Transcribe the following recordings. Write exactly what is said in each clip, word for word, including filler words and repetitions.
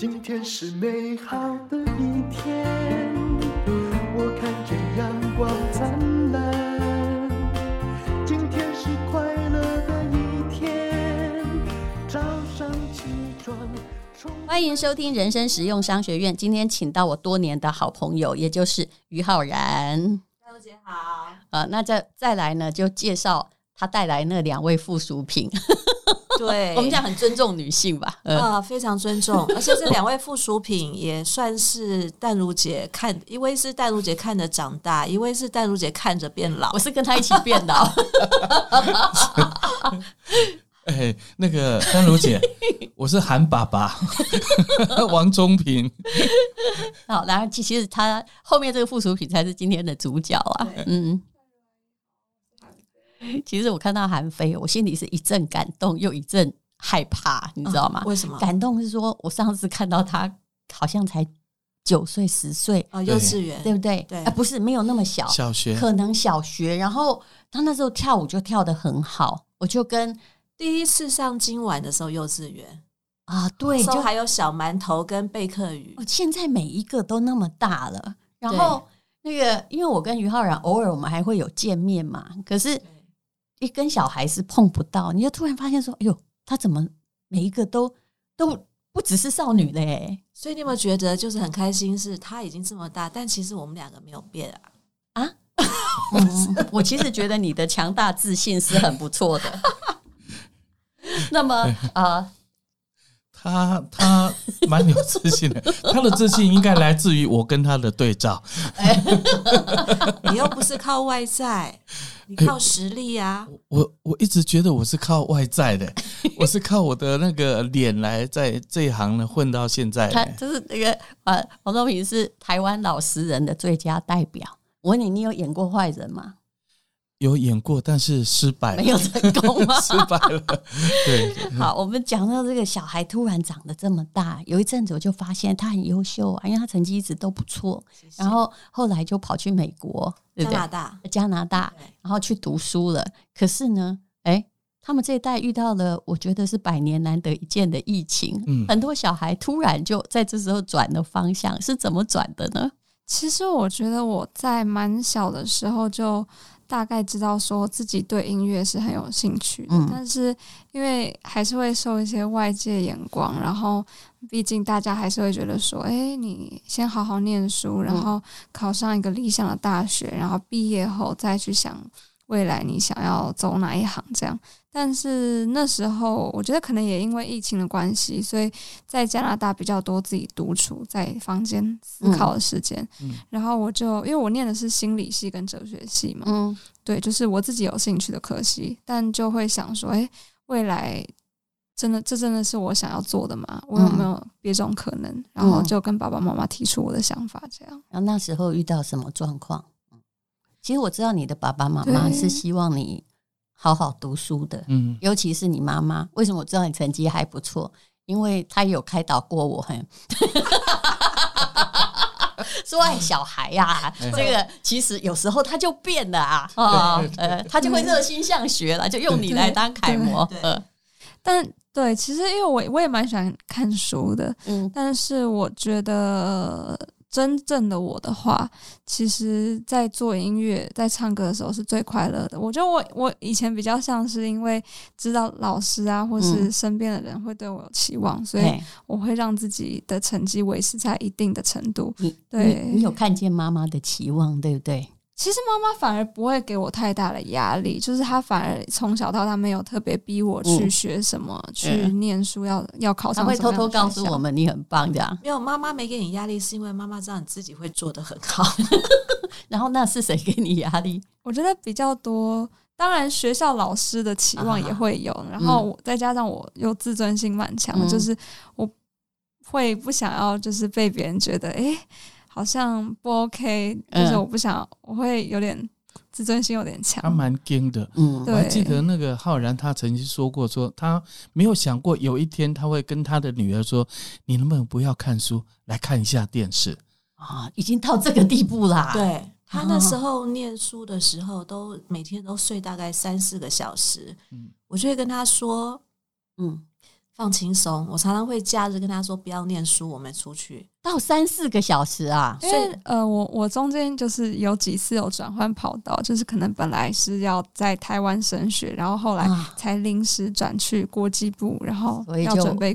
今天是美好的一天，我看见阳光灿烂。今天是快乐的一天，早上起床。欢迎收听人生实用商学院，今天请到我多年的好朋友，也就是于浩然。大家好。呃，那再再来呢，就介绍他带来那两位附属品。对，我们这样很尊重女性吧？啊、呃呃，非常尊重，而且这两位附属品也算是淡如姐看，一位是淡如姐看着长大，一位是淡如姐看着变老。我是跟她一起变老。哎、欸，那个淡如姐，我是韩爸爸，王中平。好，然后其实他后面这个附属品才是今天的主角啊。嗯。其实我看到韩非，我心里是一阵感动又一阵害怕，你知道吗、嗯、为什么感动是说我上次看到他好像才九岁十岁、哦、幼稚园对不对？对、啊、不是没有那么小，小学可能小学，然后他那时候跳舞就跳得很好，我就跟第一次上今晚的时候幼稚园啊，对，就还有小馒头跟贝克鱼、哦、现在每一个都那么大了，然后那个因为我跟于浩然偶尔我们还会有见面嘛，可是一跟小孩是碰不到，你就突然发现说，哎呦，他怎么每一个都都不只是少女了耶。所以你有没有觉得就是很开心，是他已经这么大，但其实我们两个没有变啊啊、嗯！我其实觉得你的强大自信是很不错的。那么呃，他他蛮有自信的，他的自信应该来自于我跟他的对照。你又不是靠外在。你靠实力啊、欸、我, 我一直觉得我是靠外在的，我是靠我的那个脸来在这一行呢混到现在。他就是那个呃，王中平是台湾老实人的最佳代表。我问你，你有演过坏人吗？有演过，但是失败了，没有成功吗？失败了。对，好，我们讲到这个小孩突然长得这么大，有一阵子我就发现他很优秀啊，因为他成绩一直都不错，谢谢，然后后来就跑去美国，对不对？加拿大，加拿大，然后去读书了。可是呢，哎，他们这一代遇到了，我觉得是百年难得一见的疫情，嗯、很多小孩突然就在这时候转了方向，是怎么转的呢？其实我觉得我在蛮小的时候就。大概知道说自己对音乐是很有兴趣的、嗯、但是因为还是会受一些外界眼光，然后毕竟大家还是会觉得说哎、欸，你先好好念书，然后考上一个理想的大学，然后毕业后再去想未来你想要走哪一行这样。但是那时候我觉得可能也因为疫情的关系，所以在加拿大比较多自己独处在房间思考的时间、嗯嗯、然后我就因为我念的是心理系跟哲学系嘛、嗯、对，就是我自己有兴趣的科系，但就会想说哎，未来真的这真的是我想要做的吗？我有没有别种可能、嗯、然后就跟爸爸妈妈提出我的想法这样。然后那时候遇到什么状况？其实我知道你的爸爸妈妈是希望你好好读书的，嗯，尤其是你妈妈。为什么我知道你成绩还不错？因为她有开导过我，很说爱小孩呀、啊嗯，这个其实有时候他就变了啊，啊、哦，呃，他就会热心向学了，就用你来当楷模。呃，但对，其实因为我我也蛮喜欢看书的，嗯，但是我觉得。真正的我的话，其实在做音乐在唱歌的时候是最快乐的。我觉得我我以前比较像是因为知道老师啊或是身边的人会对我有期望、嗯、所以我会让自己的成绩维持在一定的程度。你对 你, 你有看见妈妈的期望对不对？其实妈妈反而不会给我太大的压力，就是她反而从小到大没有特别逼我去学什么、嗯、去念书要、嗯、要考上什么样的学校。她会偷偷告诉我们你很棒这样。没有，妈妈没给你压力是因为妈妈知道你自己会做得很好。然后那是谁给你压力？我觉得比较多，当然学校老师的期望也会有、啊、然后我再加上我又自尊心蛮强、嗯、就是我会不想要就是被别人觉得哎。欸好像不 OK， 就是我不想、嗯、我会有点自尊心有点强。他蛮硬的、嗯、我还记得那个浩然他曾经说过说他没有想过有一天他会跟他的女儿说你能不能不要看书来看一下电视啊，已经到这个地步啦。对，他那时候念书的时候都每天都睡大概三四个小时、嗯、我就会跟他说嗯放轻松。我常常会假日跟他说不要念书，我们出去到三四个小时啊。所以呃，我我中间就是有几次有转换跑道，就是可能本来是要在台湾升学，然后后来才临时转去国际部，然后要准备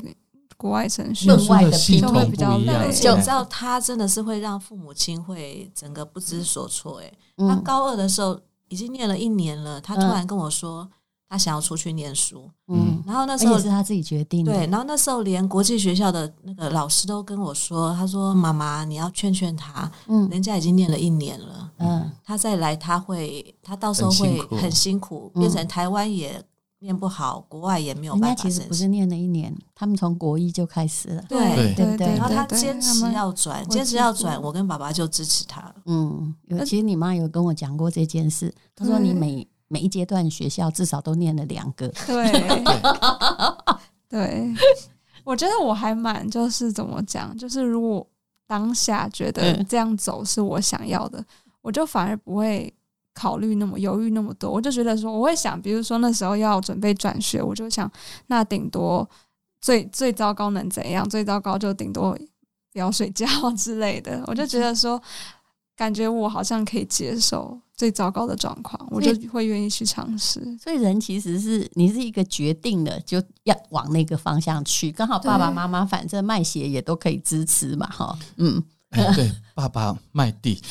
国外升学，分外的系统不一样。就知道他真的是会让父母亲会整个不知所措、欸嗯、他高二的时候已经念了一年了，他突然跟我说、嗯他想要出去念书，嗯，然后那时候而且是他自己决定的，对。然后那时候连国际学校的那个老师都跟我说，他说：“妈妈，你要劝劝他，嗯，人家已经念了一年了，嗯，他再来他会，他到时候会很辛苦，嗯、变成台湾也念不好，国外也没有办法。”人家其实不是念了一年，他们从国一就开始了，对对对对。然后他坚持要转，坚持要转，我跟爸爸就支持他。嗯，其实你妈有跟我讲过这件事，她说你每。每一阶段学校至少都念了两个，对对，我觉得我还蛮就是怎么讲，就是如果当下觉得这样走是我想要的、嗯、我就反而不会考虑那么犹豫那么多，我就觉得说我会想，比如说那时候要准备转学，我就想那顶多最最糟糕能怎样，最糟糕就顶多不要睡觉之类的，我就觉得说感觉我好像可以接受最糟糕的状况，我就会愿意去尝试。所以人其实是你是一个决定了就要往那个方向去，刚好爸爸妈妈反正卖鞋也都可以支持嘛，嗯、哎，对，爸爸卖地。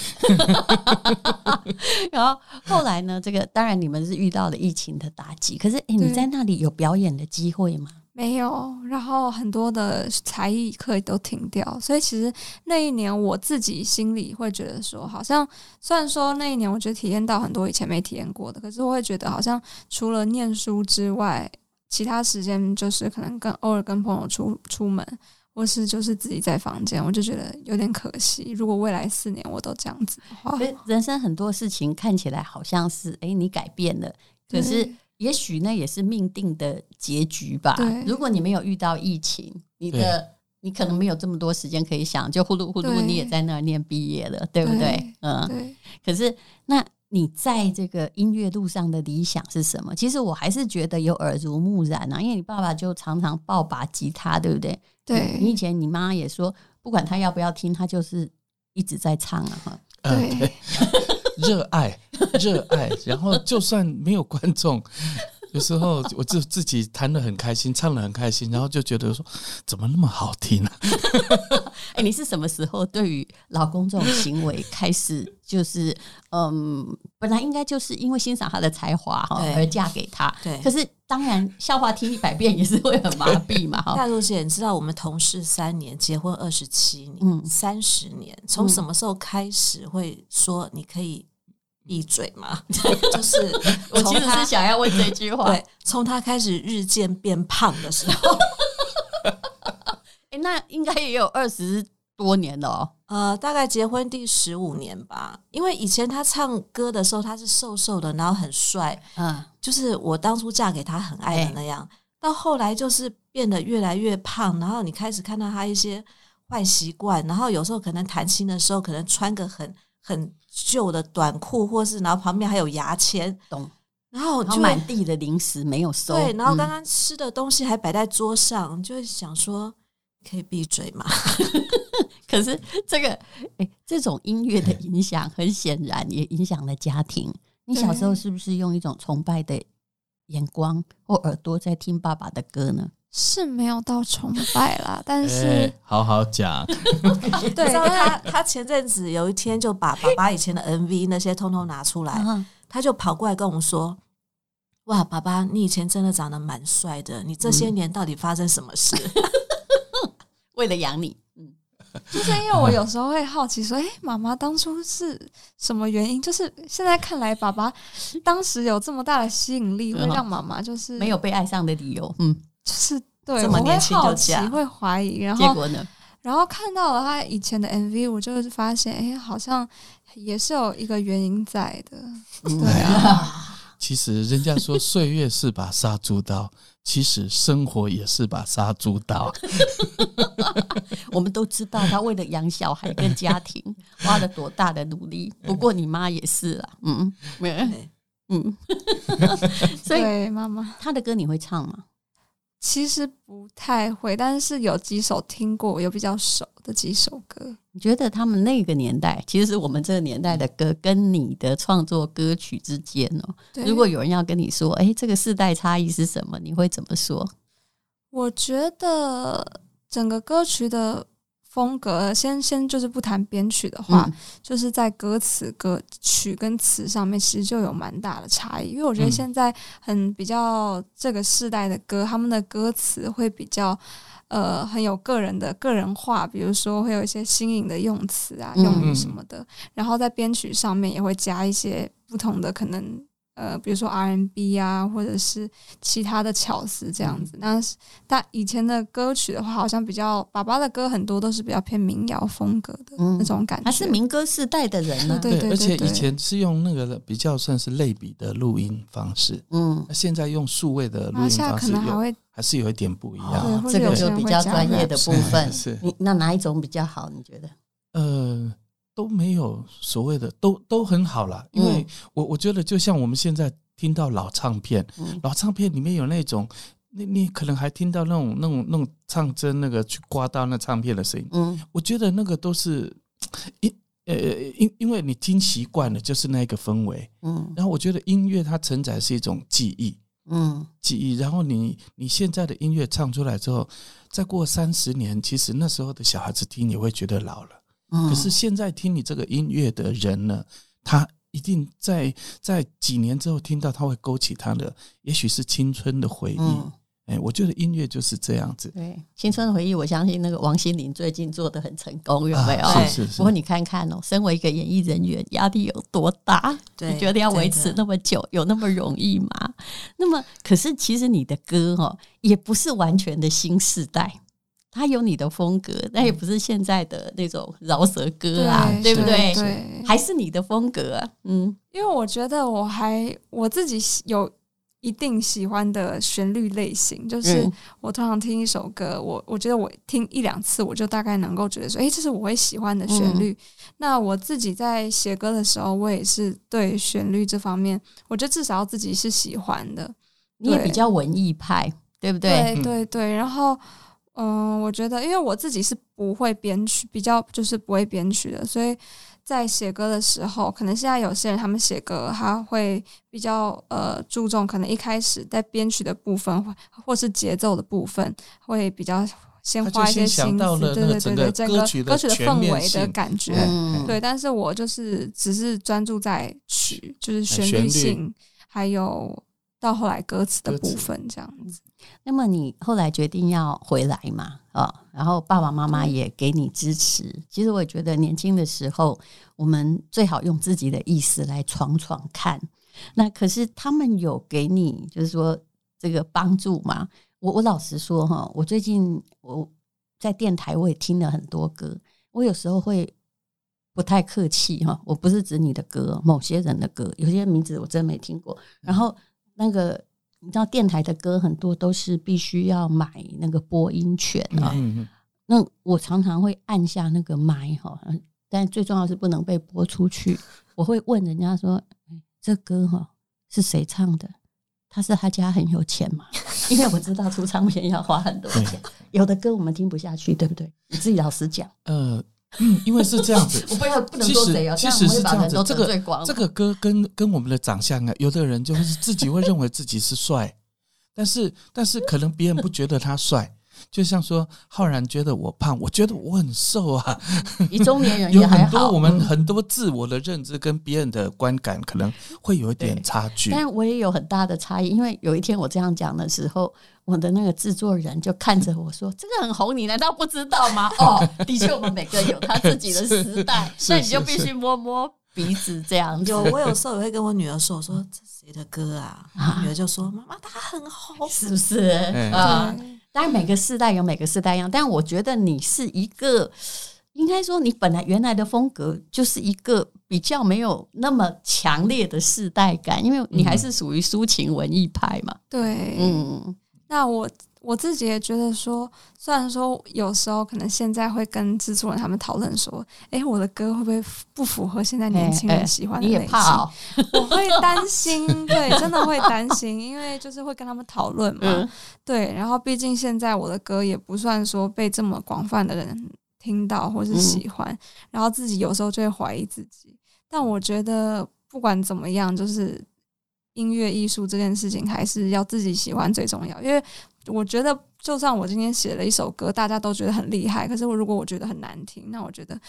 然后后来呢，这个当然你们是遇到了疫情的打击，可是、哎、你在那里有表演的机会吗？没有，然后很多的才艺课都停掉，所以其实那一年我自己心里会觉得说，好像虽然说那一年我觉得体验到很多以前没体验过的，可是我会觉得好像除了念书之外，其他时间就是可能跟偶尔跟朋友出出门，或是就是自己在房间，我就觉得有点可惜。如果未来四年我都这样子的话，所以人生很多事情看起来好像是哎你改变了，可是。也许那也是命定的结局吧。如果你没有遇到疫情，你的你可能没有这么多时间可以想，就呼噜呼噜你也在那儿念毕业了， 对, 对不 对, 对嗯对，可是那你在这个音乐路上的理想是什么？其实我还是觉得有耳濡目染啊，因为你爸爸就常常抱把吉他，对不对？对，你以前你妈也说不管他要不要听，他就是一直在唱啊。对、嗯、对热爱热爱，然后就算没有观众，有时候我就自己弹得很开心，唱得很开心，然后就觉得说怎么那么好听啊、欸、你是什么时候对于老公这种行为开始就是嗯，本来应该就是因为欣赏他的才华而嫁给他，对，可是当然笑话听一百遍也是会很麻痹嘛。大陆姐，你知道我们同事三年，结婚二十七年，三十、嗯、年，从什么时候开始会说你可以闭嘴嘛？就是我其实是想要问这句话。对，从他开始日渐变胖的时候、欸、那应该也有二十多年了哦。呃，大概结婚第十五年吧。因为以前他唱歌的时候他是瘦瘦的，然后很帅，嗯，就是我当初嫁给他很爱的那样、欸、到后来就是变得越来越胖，然后你开始看到他一些坏习惯，然后有时候可能弹琴的时候可能穿个很很旧的短裤，或是然后旁边还有牙签，懂，然后就满地的零食没有收，对，然后刚刚吃的东西还摆在桌上、嗯、就会想说可以闭嘴嘛可是这个、欸、这种音乐的影响很显然也影响了家庭。你小时候是不是用一种崇拜的眼光或耳朵在听爸爸的歌呢？是没有到崇拜啦，但是、欸、好好讲对，他他前阵子有一天就把爸爸以前的 M V 那些通通拿出来、嗯、他就跑过来跟我说，哇，爸爸你以前真的长得蛮帅的，你这些年到底发生什么事、嗯、为了养你。嗯，就是因为我有时候会好奇说，哎、欸，妈妈当初是什么原因？就是现在看来，爸爸当时有这么大的吸引力，会让妈妈就是没有被爱上的理由。嗯，就是对，这么年轻就嫁，我会好奇，会怀疑，然后结果呢？然后看到了他以前的 M V， 我就发现，哎、欸，好像也是有一个原因在的。对啊。其实人家说岁月是把杀猪刀，其实生活也是把杀猪刀我们都知道他为了养小孩跟家庭花了多大的努力，不过你妈也是啦。嗯嗯嗯所以对妈妈，他的歌你会唱吗？其实不太会，但是有几首听过，有比较熟的几首歌。你觉得他们那个年代，其实我们这个年代的歌跟你的创作歌曲之间、哦、如果有人要跟你说哎，这个世代差异是什么，你会怎么说？我觉得整个歌曲的风格，先先就是不谈编曲的话、嗯、就是在歌词歌曲跟词上面其实就有蛮大的差异，因为我觉得现在很比较这个世代的歌，他们的歌词会比较呃很有个人的个人化，比如说会有一些新颖的用词啊、嗯、用语什么的，然后在编曲上面也会加一些不同的可能呃，比如说 R and B 啊，或者是其他的巧思这样子。那、嗯、但以前的歌曲的话，好像比较爸爸的歌很多都是比较偏民谣风格的、嗯、那种感觉，还是民歌世代的人呢、啊？ 对, 对, 对, 对, 对，而且以前是用那个比较算是类比的录音方式，嗯，现在用数位的录音方式，啊、可能还会还是有一点不一样、哦哦。这个就比较专业的部分。是，你那哪一种比较好？你觉得？呃。都没有所谓的都都很好啦，因为我我觉得就像我们现在听到老唱片、嗯、老唱片里面有那种 你, 你可能还听到那种那种那种唱针那个去刮到那唱片的声音、嗯、我觉得那个都是因呃因因为你听习惯了就是那个氛围、嗯、然后我觉得音乐它承载是一种记忆，嗯，记忆，然后你你现在的音乐唱出来之后，再过三十年，其实那时候的小孩子听也会觉得老了，可是现在听你这个音乐的人呢，他一定在在几年之后听到，他会勾起他的也许是青春的回忆、嗯欸、我觉得音乐就是这样子。对，青春回忆，我相信那个王心凌最近做得很成功，有没有、啊、是是是。不过你看看哦，身为一个演艺人员压力有多大，你觉得要维持那么久有那么容易吗？那么可是其实你的歌、哦、也不是完全的新世代，它有你的风格，但也不是现在的那种饶舌歌啊， 对, 对不 对, 对, 对？还是你的风格、啊，嗯。因为我觉得我还我自己有一定喜欢的旋律类型，就是我通常听一首歌，我我觉得我听一两次，我就大概能够觉得说，哎，这是我会喜欢的旋律。嗯、那我自己在写歌的时候，我也是对旋律这方面，我觉得至少自己是喜欢的。你也比较文艺派，对不对？对对对，然后。嗯，我觉得因为我自己是不会编曲，比较就是不会编曲的，所以在写歌的时候，可能现在有些人他们写歌他会比较呃注重可能一开始在编曲的部分或是节奏的部分会比较先花一些心思，对对对，整个歌曲的氛围的感觉、嗯、对，但是我就是只是专注在曲，就是旋律性、嗯、还有到后来歌词的部分这样子。那么你后来决定要回来嘛、哦、然后爸爸妈妈也给你支持。其实我觉得年轻的时候我们最好用自己的意思来闯闯看，那可是他们有给你就是说这个帮助吗？ 我, 我老实说、哦、我最近我在电台我也听了很多歌，我有时候会不太客气、哦、我不是指你的歌，某些人的歌有些名字我真没听过，然后那个你知道电台的歌很多都是必须要买那个播音权啊、哦嗯，那我常常会按下那个麦哈、哦，但最重要是不能被播出去。我会问人家说：“欸、这歌哈、哦、是谁唱的？他是他家很有钱吗？”因为我知道出唱片要花很多钱，有的歌我们听不下去，对不对？你自己老实讲。呃嗯，因为是这样子，我不要不能说谁啊，其实是这样子。这个这个歌跟跟我们的长相啊，有的人就是自己会认为自己是帅，但是但是可能别人不觉得他帅。就像说浩然觉得我胖，我觉得我很瘦啊。以中年人也还好，有很多我们很多自我的认知跟别人的观感可能会有一点差距。但我也有很大的差异，因为有一天我这样讲的时候，我的那个制作人就看着我说：“这个很红，你难道不知道吗？”哦，的确，我们每个有他自己的时代，那你就必须摸摸鼻子这样。有，我有时候也会跟我女儿说：“我说这谁的歌啊？”啊女儿就说：“妈妈，他很红，是不是？”啊、嗯。嗯，当然每个世代有每个世代一样，但我觉得你是一个应该说你本来原来的风格就是一个比较没有那么强烈的世代感，因为你还是属于抒情文艺派嘛。对，嗯，那我我自己也觉得说，虽然说有时候可能现在会跟制作人他们讨论说，哎、欸，我的歌会不会不符合现在年轻人喜欢的类型、欸欸、你也怕哦我会担心对，真的会担心因为就是会跟他们讨论嘛、嗯、对，然后毕竟现在我的歌也不算说被这么广泛的人听到或是喜欢、嗯、然后自己有时候就会怀疑自己，但我觉得不管怎么样，就是音乐艺术这件事情还是要自己喜欢最重要，因为我觉得就算我今天写了一首歌大家都觉得很厉害，可是我如果我觉得很难听，那我觉得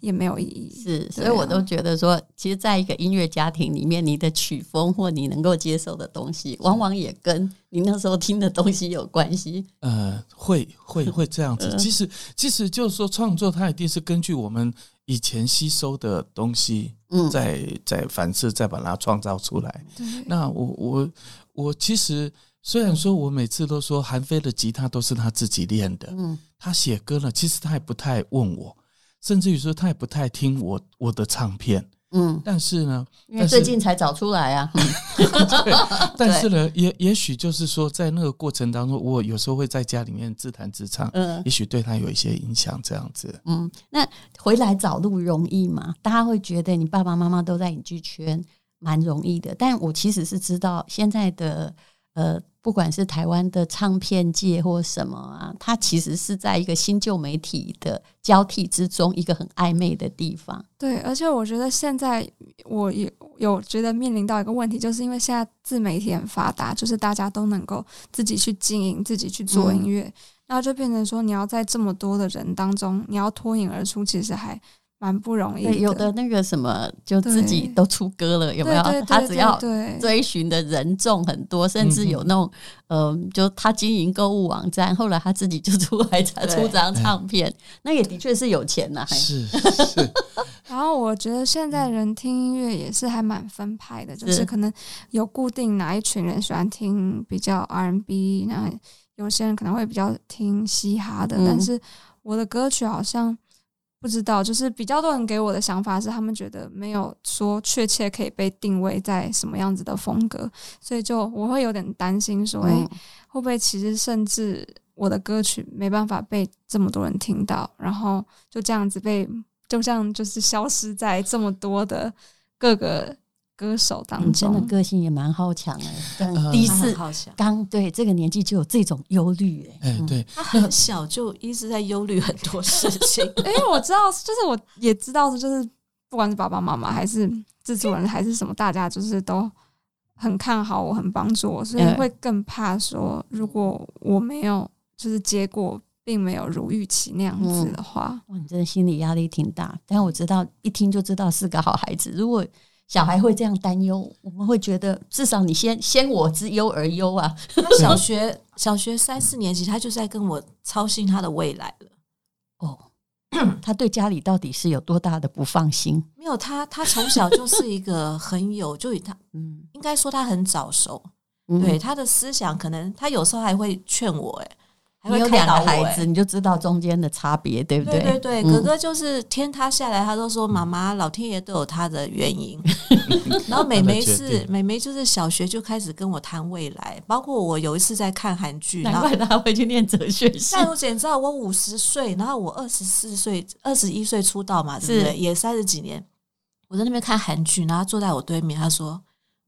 也没有意义、嗯、是、啊、所以我都觉得说其实在一个音乐家庭里面，你的曲风或你能够接受的东西往往也跟你那时候听的东西有关系，呃，会会会这样子其实其实就是说创作它一定是根据我们以前吸收的东西再、嗯、再反思再把它创造出来。那我我我其实虽然说我每次都说韩非的吉他都是他自己练的、嗯、他写歌呢其实他也不太问我，甚至于说他也不太听我我的唱片，嗯，但是呢因为最近才找出来啊但是呢也也许就是说在那个过程当中，我有时候会在家里面自弹自唱、嗯、也许对他有一些影响这样子。嗯，那回来找路容易吗？大家会觉得你爸爸妈妈都在影剧圈蛮容易的，但我其实是知道现在的呃不管是台湾的唱片界或什么啊，它其实是在一个新旧媒体的交替之中一个很暧昧的地方。对，而且我觉得现在我有有觉得面临到一个问题，就是因为现在自媒体很发达，就是大家都能够自己去经营自己去做音乐、嗯、然后就变成说你要在这么多的人当中你要脱颖而出其实还蛮不容易的。有的那个什么就自己都出歌了有没有，他只要追寻的人众很多，甚至有那种、呃、就他经营购物网站，后来他自己就出来出张唱片，那也的确是有钱啊。是是然后我觉得现在人听音乐也是还蛮分派的，就是可能有固定哪一群人喜欢听比较 R and B， 那有些人可能会比较听嘻哈的、嗯、但是我的歌曲好像不知道，就是比较多人给我的想法是他们觉得没有说确切可以被定位在什么样子的风格，所以就我会有点担心说、嗯欸、会不会其实甚至我的歌曲没办法被这么多人听到，然后就这样子被就这样就是消失在这么多的各个歌手当中。你真的个性也蛮好强的、欸、第一次刚对这个年纪就有这种忧虑、欸欸、对、嗯、他很小就一直在忧虑很多事情因为我知道就是我也知道就是不管是爸爸妈妈还是制作人还是什么大家就是都很看好我很帮助我，所以会更怕说如果我没有就是结果并没有如预期那样子的话、嗯、你真的心理压力挺大，但我知道一听就知道是个好孩子。如果小孩会这样担忧，我们会觉得至少你先先我之忧而忧啊。他小学小学三四年级，他就在跟我操心他的未来了。哦，他对家里到底是有多大的不放心？没有，他他从小就是一个很有，就他嗯，应该说他很早熟。嗯、对他的思想，可能他有时候还会劝我、欸，哎，还会开导我、欸。你有两个孩子，你就知道中间的差别，对不对？对对对，嗯、哥哥就是天塌下来，他都说妈妈、老天爷都有他的原因。然后妹妹是妹妹，就是小学就开始跟我谈未来，包括我有一次在看韩剧，难怪他会去念哲学系。但我简直知道，我五十岁，然后我二十四岁、二十一岁出道嘛，对不对？也三十几年，我在那边看韩剧，然后他坐在我对面，他说：“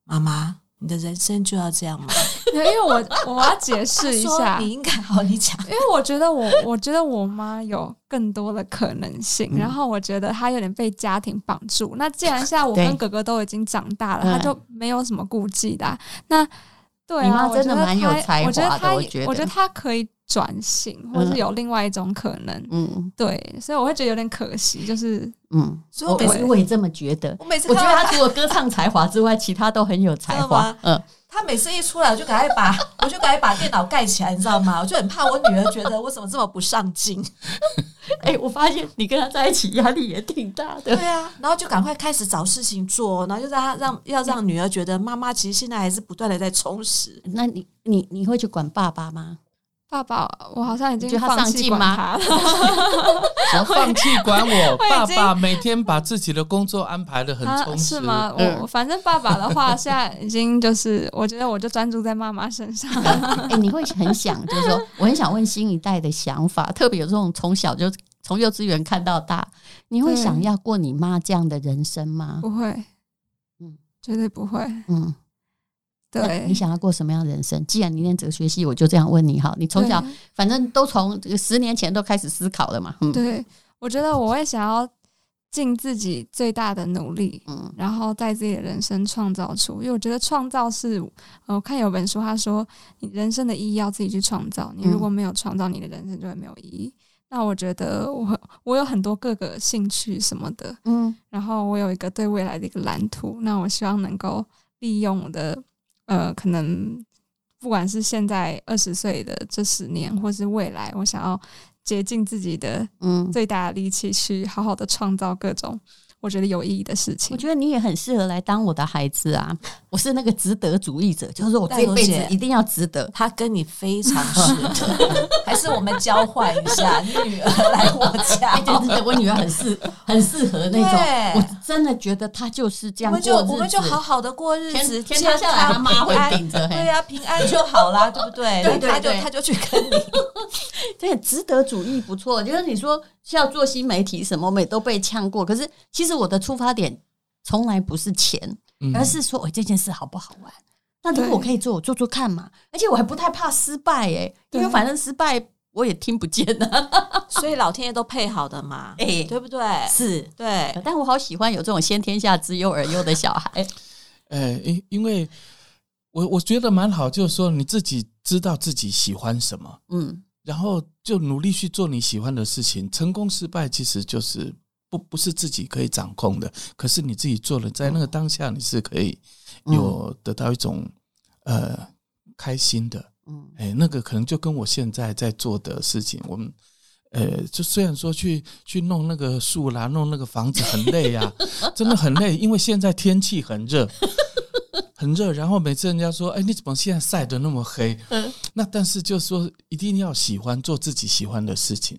妈妈，你的人生就要这样吗？”因为我我要解释一下，你应该好你讲，因为我觉得我我觉得我妈有更多的可能性、嗯，然后我觉得她有点被家庭绑住。那既然现在我跟哥哥都已经长大了，她就没有什么顾忌的、啊。那对啊，你妈真的蛮有才华的，我觉得她，我觉得我觉得她可以转型，或是有另外一种可能。嗯，对，所以我会觉得有点可惜，就是嗯，所以我每次我也这么觉得，我每次我觉得她除了歌唱才华之外，其他都很有才华。嗯。他每次一出来，我就赶快把我就赶快把电脑盖起来，你知道吗？我就很怕我女儿觉得我怎么这么不上进。哎、欸，我发现你跟他在一起压力也挺大的。对啊，然后就赶快开始找事情做，然后就让他让要让女儿觉得妈妈其实现在还是不断的在充实。那你你你会去管爸爸吗？爸爸，我好像已经放弃管他了。我放弃管我，爸爸每天把自己的工作安排得很充实、啊、是吗、嗯、我反正爸爸的话现在已经就是我觉得我就专注在妈妈身上、欸、你会很想就是说我很想问新一代的想法，特别有这种从小就从幼稚园看到大，你会想要过你妈这样的人生吗？不会、嗯、绝对不会。嗯，对，你想要过什么样的人生？既然你念哲学系，我就这样问你哈，你从小反正都从十年前都开始思考了嘛、嗯、对，我觉得我会想要尽自己最大的努力、嗯、然后在自己的人生创造出，因为我觉得创造是、呃、我看有本书他说你人生的意义要自己去创造，你如果没有创造你的人生就会没有意义、嗯、那我觉得 我, 我有很多各个兴趣什么的、嗯、然后我有一个对未来的一个蓝图，那我希望能够利用我的呃，可能不管是现在二十岁的这十年或是未来，我想要竭尽自己的最大的力气去好好的创造各种我觉得有意义的事情。我觉得你也很适合来当我的孩子啊，我是那个值得主义者，就是我这辈子一定要值得。他跟你非常适合还是我们交换一下你女儿来我家对对对，我女儿很适很适合那种，我真的觉得她就是这样过日子，我 們, 就我们就好好的过日子，天塌下来她妈会顶着，对啊，平安就好啦对不 对, 對, 對, 對, 對, 對她就去跟你对，值得主义不错，就是你说要做新媒体什么我们也都被呛过，可是其实我的出发点从来不是钱、嗯、而是说我、欸、这件事好不好玩，那如果我可以做我做做看嘛，而且我还不太怕失败、欸、因为反正失败我也听不见啊所以老天爷都配好的嘛、欸、对不对？是，对，但我好喜欢有这种先天下之忧而忧的小孩、欸、因为 我, 我觉得蛮好，就是说你自己知道自己喜欢什么，嗯，然后就努力去做你喜欢的事情，成功失败其实就是不不是自己可以掌控的，可是你自己做了，在那个当下你是可以有得到一种、嗯、呃开心的，嗯、欸，那个可能就跟我现在在做的事情，我们呃就虽然说去去弄那个树啦，弄那个房子很累啊，真的很累，因为现在天气很热。很热，然后每次人家说哎，你怎么现在晒得那么黑、嗯、那但是就是说一定要喜欢做自己喜欢的事情。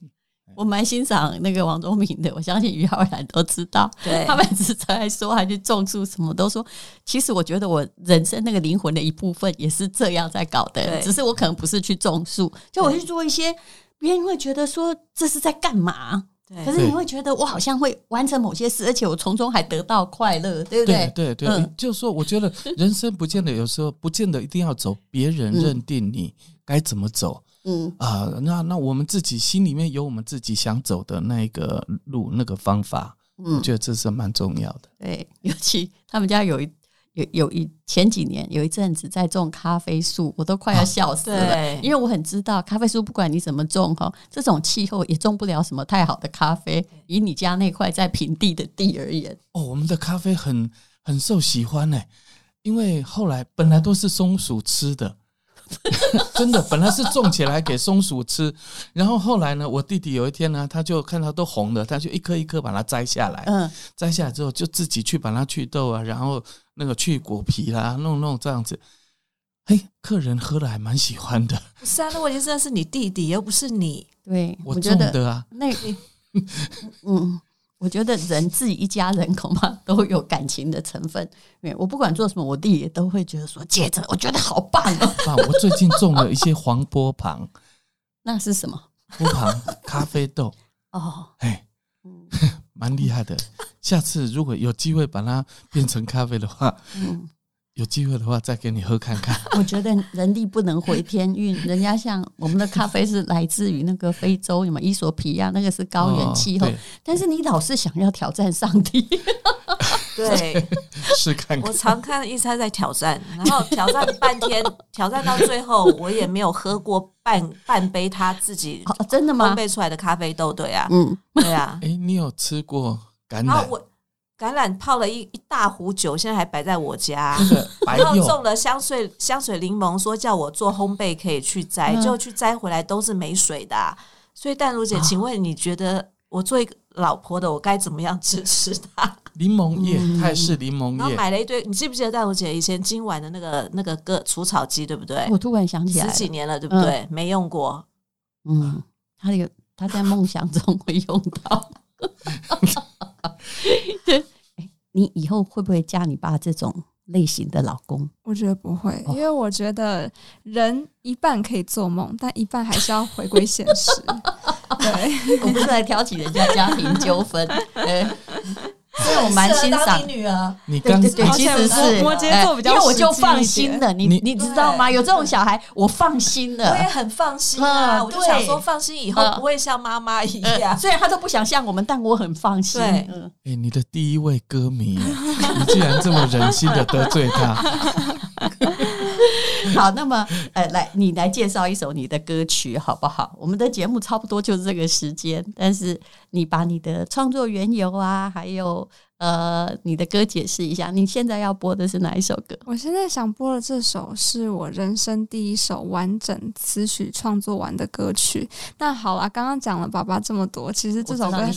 我蛮欣赏那个王宗明的，我相信于浩然都知道，对，他每次在说还去种树什么都说，其实我觉得我人生那个灵魂的一部分也是这样在搞的，只是我可能不是去种树，就我去做一些别人会觉得说这是在干嘛，可是你会觉得我好像会完成某些事，而且我从中还得到快乐，对不对？对对对、嗯、就是说我觉得人生不见得有时候不见得一定要走别人认定你该怎么走，嗯啊、呃，那那我们自己心里面有我们自己想走的那个路那个方法、嗯、我觉得这是蛮重要的。对，尤其他们家有一有有一前几年有一阵子在种咖啡树，我都快要笑死了、啊、因为我很知道咖啡树不管你怎么种，这种气候也种不了什么太好的咖啡，以你家那块在平地的地而言，哦，我们的咖啡很很受喜欢耶，因为后来本来都是松鼠吃的真的本来是种起来给松鼠吃，然后后来呢我弟弟有一天呢他就看到都红了，他就一颗一颗把它摘下来、嗯、摘下来之后就自己去把它去豆啊，然后那个去果皮啦弄弄这样子，嘿，客人喝了还蛮喜欢的。不是啊，那我觉得那是你弟弟又不是你，对，我种的啊，我觉得那嗯我觉得人自己一家人恐怕都有感情的成分，因为我不管做什么我弟也都会觉得说姐这我觉得好棒哦、啊、我最近种了一些黄波旁那是什么波旁咖啡豆哦，哎，蛮厉害的，下次如果有机会把它变成咖啡的话、嗯、有机会的话再给你喝看看。我觉得人力不能回天运，人家像我们的咖啡是来自于那个非洲，有没有伊索皮亚，那个是高原气候、哦、但是你老是想要挑战上帝对，是看看。我常看一餐在挑战，然后挑战半天挑战到最后我也没有喝过半半杯他自己真的吗烘焙出来的咖啡豆，对啊、嗯、对啊、欸、你有吃过橄榄、啊、我橄榄泡了 一, 一大壶酒，现在还摆在我家白然后种了香水香水柠檬，说叫我做烘焙可以去摘、嗯、就去摘回来都是没水的、啊、所以淡如姐、啊、请问你觉得我做一个老婆的我该怎么样支持她柠檬叶、嗯、泰式柠檬叶，然后买了一堆。你记不记得戴茹姐以前今晚的那个那个个除草机，对不对？我突然想起来了，十几年了对不对、嗯、没用过。嗯，他那个他在梦想中会用到。对，你以后会不会嫁你爸这种类型的老公？我觉得不会、哦、因为我觉得人一半可以做梦，但一半还是要回归现实。对，我不是来挑起人家家庭纠纷。对，所以我蛮欣赏你女儿。你刚对对对，其实是摩羯座比较，因为我就放心了，你 你, 你知道吗？有这种小孩，我放心了，我也很放心啊。嗯、我就想说，放心以后不会像妈妈一样，虽然他都不想像我们，但我很放心。对，嗯欸、你的第一位歌迷，你竟然这么忍心的得罪他。好，那么、呃、来，你来介绍一首你的歌曲好不好？我们的节目差不多就是这个时间，但是你把你的创作缘由啊，还有呃你的歌解释一下。你现在要播的是哪一首歌？我现在想播的这首是我人生第一首完整词曲创作完的歌曲。那好啦，刚刚讲了爸爸这么多，其实这首歌也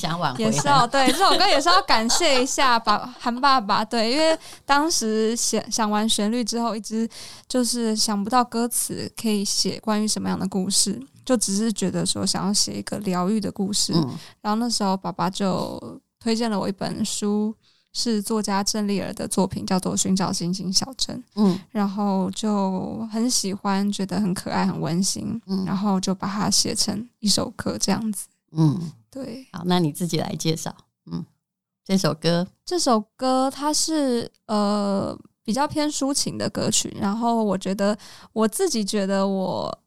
是要对这首歌也是要感谢一下爸韩爸爸。对，因为当时想想完旋律之后，一直就是想不到歌词可以写关于什么样的故事，就只是觉得说想要写一个疗愈的故事、嗯、然后那时候爸爸就推荐了我一本书，是作家郑丽儿的作品，叫做《寻找星星小镇》。嗯，然后就很喜欢，觉得很可爱，很温馨。嗯，然后就把它写成一首歌这样子。嗯，对。好，那你自己来介绍。嗯，这首歌，这首歌它是呃比较偏抒情的歌曲，然后我觉得我自己觉得我。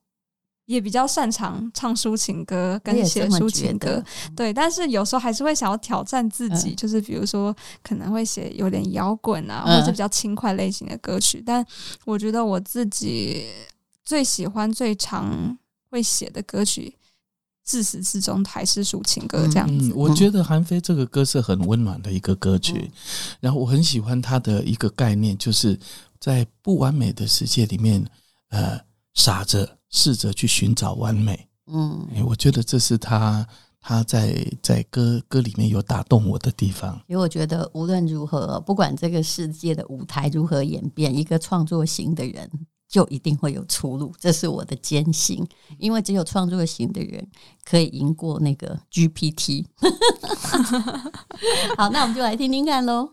也比较擅长唱抒情歌跟写抒情歌，对，但是有时候还是会想要挑战自己、嗯、就是比如说可能会写有点摇滚啊、嗯、或者比较轻快类型的歌曲，但我觉得我自己最喜欢最常会写的歌曲自始至终还是抒情歌这样子、嗯、我觉得韩非这个歌是很温暖的一个歌曲、嗯、然后我很喜欢他的一个概念，就是在不完美的世界里面呃，傻着试着去寻找完美。嗯、欸，我觉得这是他他在在歌歌里面有打动我的地方。因为我觉得无论如何，不管这个世界的舞台如何演变，一个创作型的人就一定会有出路，这是我的坚信。因为只有创作型的人可以赢过那个 G P T。好，那我们就来听听看咯。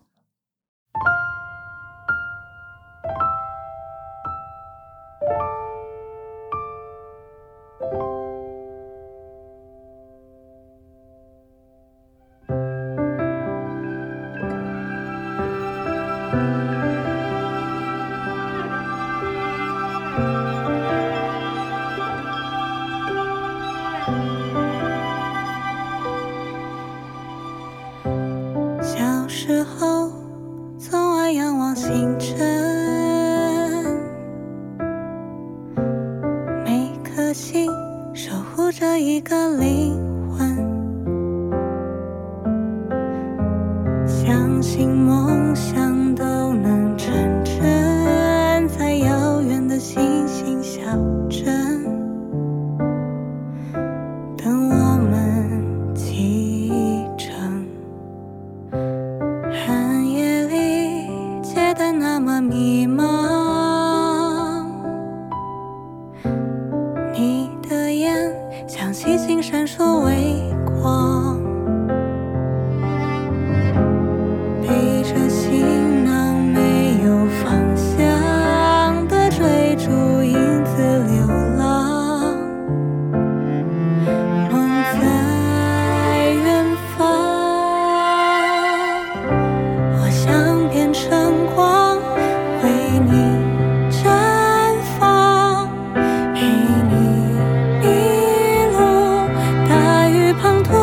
旁托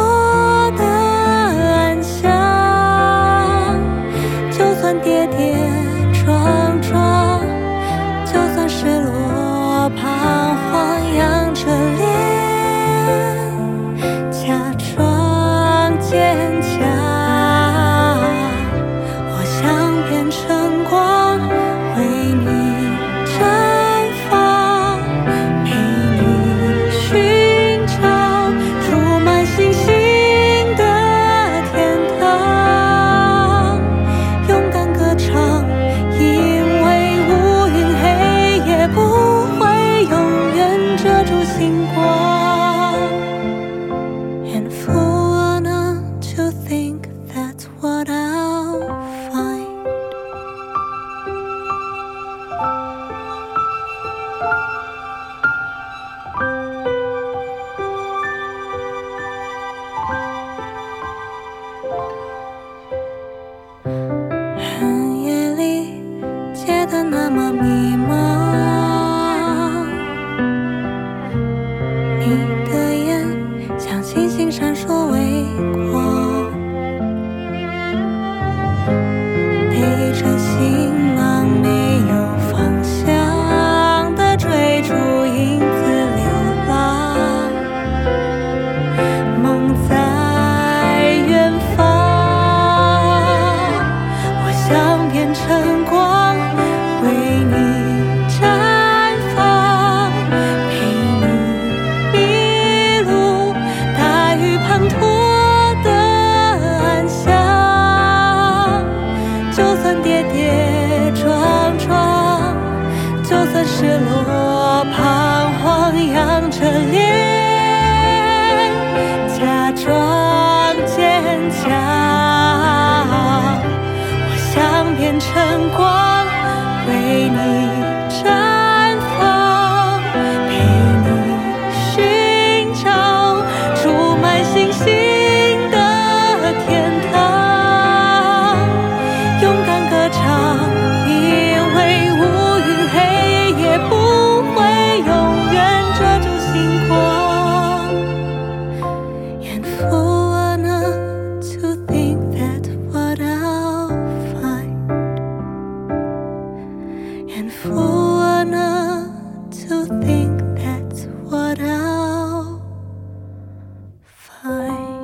睛闪烁微光，陪着新郎没有方向的追逐影子流浪，梦在远方，我想变成光，为你绽放。失落彷徨，仰着脸假装坚强，我想变成光，为你绽放，陪你寻找充满星星的天堂，勇敢歌唱，and fool enough to think that's what I'll find.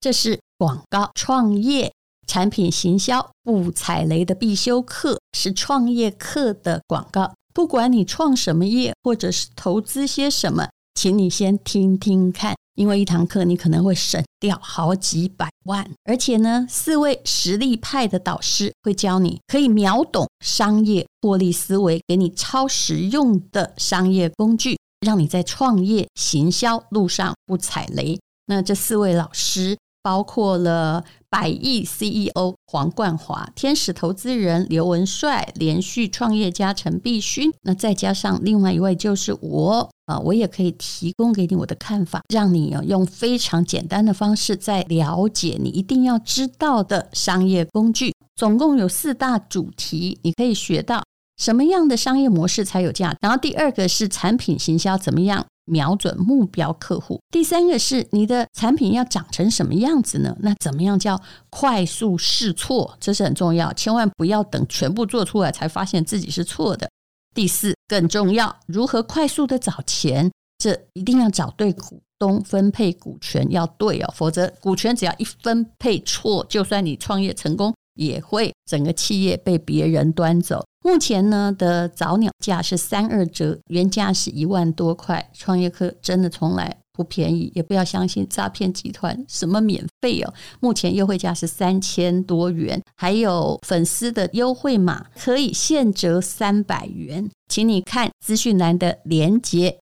这是广告创业产品行销不踩雷的必修课，是创业课的广告。不管你创什么业或者是投资些什么，请你先听听看，因为一堂课你可能会省掉好几百万。而且呢，四位实力派的导师会教你可以秒懂商业获利思维，给你超实用的商业工具，让你在创业行销路上不踩雷。那这四位老师包括了百亿 C E O 黄冠华、天使投资人刘文帅、连续创业家陈必勋，那再加上另外一位就是我、啊、我也可以提供给你我的看法，让你用非常简单的方式在了解你一定要知道的商业工具。总共有四大主题，你可以学到什么样的商业模式才有价值，然后第二个是产品行销怎么样瞄准目标客户，第三个是你的产品要长成什么样子呢？那怎么样叫快速试错，这是很重要，千万不要等全部做出来才发现自己是错的。第四更重要，如何快速的找钱，这一定要找对股东，分配股权要对哦，否则股权只要一分配错，就算你创业成功也会整个企业被别人端走。目前呢的早鸟价是三二折，原价是一万多块。创业课真的从来不便宜，也不要相信诈骗集团什么免费哦。目前优惠价是三千多元，还有粉丝的优惠码可以现折三百元，请你看资讯栏的连结，